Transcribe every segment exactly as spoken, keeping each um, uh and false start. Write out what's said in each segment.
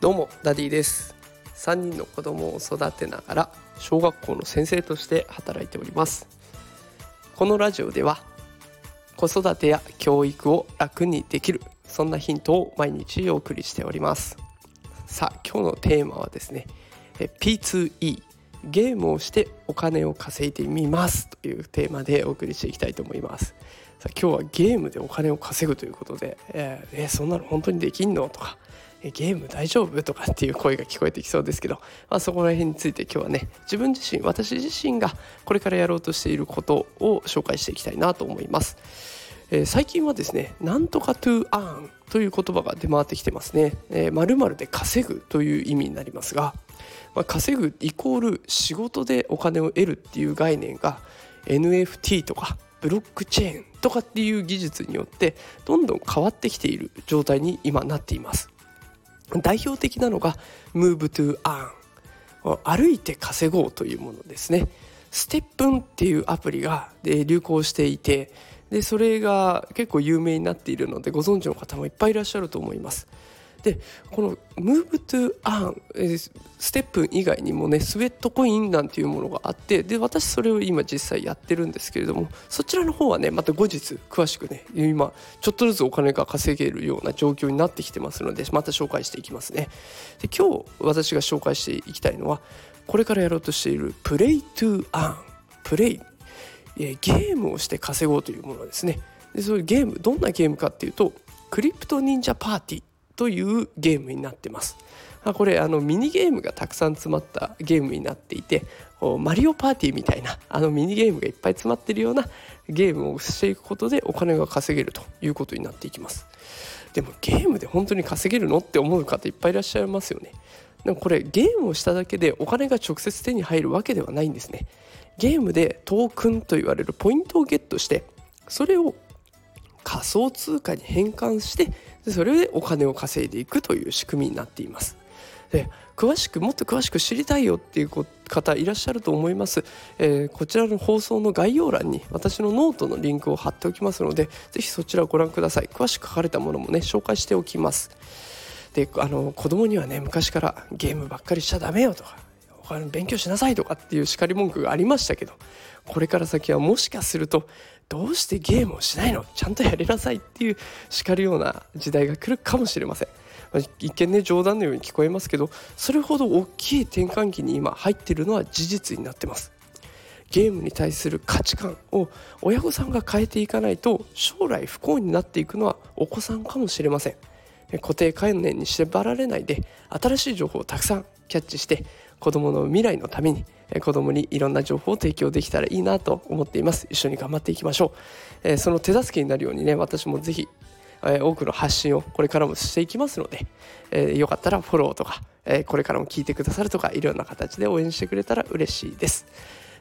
どうもダディです。さんにんの子供を育てながら小学校の先生として働いております。このラジオでは子育てや教育を楽にできる、そんなヒントを毎日お送りしております。さあ、今日のテーマはですね ピーツーイー ゲームをしてお金を稼いでみますというテーマでお送りしていきたいと思います。さあ、今日はゲームでお金を稼ぐということで、えー、えー、そんなの本当にできんのとか、ゲーム大丈夫とかっていう声が聞こえてきそうですけど、まあ、そこら辺について今日はね、自分自身私自身がこれからやろうとしていることを紹介していきたいなと思います。えー、最近はですね、なんとかトゥアーンという言葉が出回ってきてますね。えー、〇〇で稼ぐという意味になりますが、まあ、稼ぐイコール仕事でお金を得るっていう概念が エヌエフティー とかブロックチェーンとかっていう技術によってどんどん変わってきている状態に今なっています。代表的なのがムーブトゥアーン、歩いて稼ごうというものですね。ステップンっていうアプリが流行していて、でそれが結構有名になっているのでご存知の方もいっぱいいらっしゃると思います。でこのムーブトゥアーン、ステップン以外にもね、スウェットコインなんていうものがあって、で私それを今実際やってるんですけれども、そちらの方はねまた後日詳しくね、今ちょっとずつお金が稼げるような状況になってきてますのでまた紹介していきますね。で今日私が紹介していきたいのは、これからやろうとしているプレイトゥアーン、プレイ、ゲームをして稼ごうというものですね。でそれゲーム、どんなゲームかっていうと、クリプト忍者パーティーというゲームになってます。これあのミニゲームがたくさん詰まったゲームになっていて、マリオパーティーみたいなあのミニゲームがいっぱい詰まってるようなゲームをしていくことでお金が稼げるということになっていきます。でもゲームで本当に稼げるのって思う方いっぱいいらっしゃいますよね。でもこれゲームをしただけでお金が直接手に入るわけではないんですね。ゲームでトークンと言われるポイントをゲットして、それを仮想通貨に変換して、それでお金を稼いでいくという仕組みになっています。で詳しくもっと詳しく知りたいよっていう方いらっしゃると思います。えー、こちらの放送の概要欄に私のノートのリンクを貼っておきますので、ぜひそちらをご覧ください。詳しく書かれたものもね紹介しておきます。であの子供にはね、昔からゲームばっかりしちゃダメよとか、勉強しなさいとかっていう叱り文句がありましたけど、これから先はもしかすると、どうしてゲームをしないの、ちゃんとやりなさいっていう叱るような時代が来るかもしれません。一見ね冗談のように聞こえますけど、それほど大きい転換期に今入っているのは事実になってます。ゲームに対する価値観を親御さんが変えていかないと、将来不幸になっていくのはお子さんかもしれません。固定観念に縛られないで、新しい情報をたくさんキャッチして、子どもの未来のために子どもにいろんな情報を提供できたらいいなと思っています。一緒に頑張っていきましょう。その手助けになるようにね、私もぜひ多くの発信をこれからもしていきますので、よかったらフォローとか、これからも聞いてくださるとか、いろんな形で応援してくれたら嬉しいです。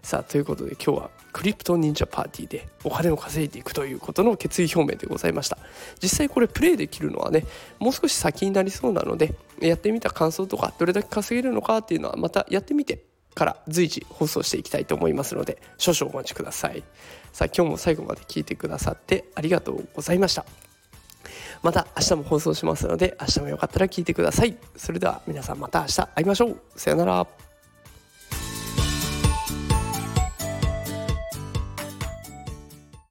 さあ、ということで今日はクリプト忍者パーティーでお金を稼いでいくということの決意表明でございました。実際これプレイできるのはね、もう少し先になりそうなので、やってみた感想とかどれだけ稼げるのかっていうのは、またやってみてから随時放送していきたいと思いますので、少々お待ちください。さあ、今日も最後まで聞いてくださってありがとうございました。また明日も放送しますので、明日もよかったら聞いてください。それでは皆さん、また明日会いましょう。さよなら。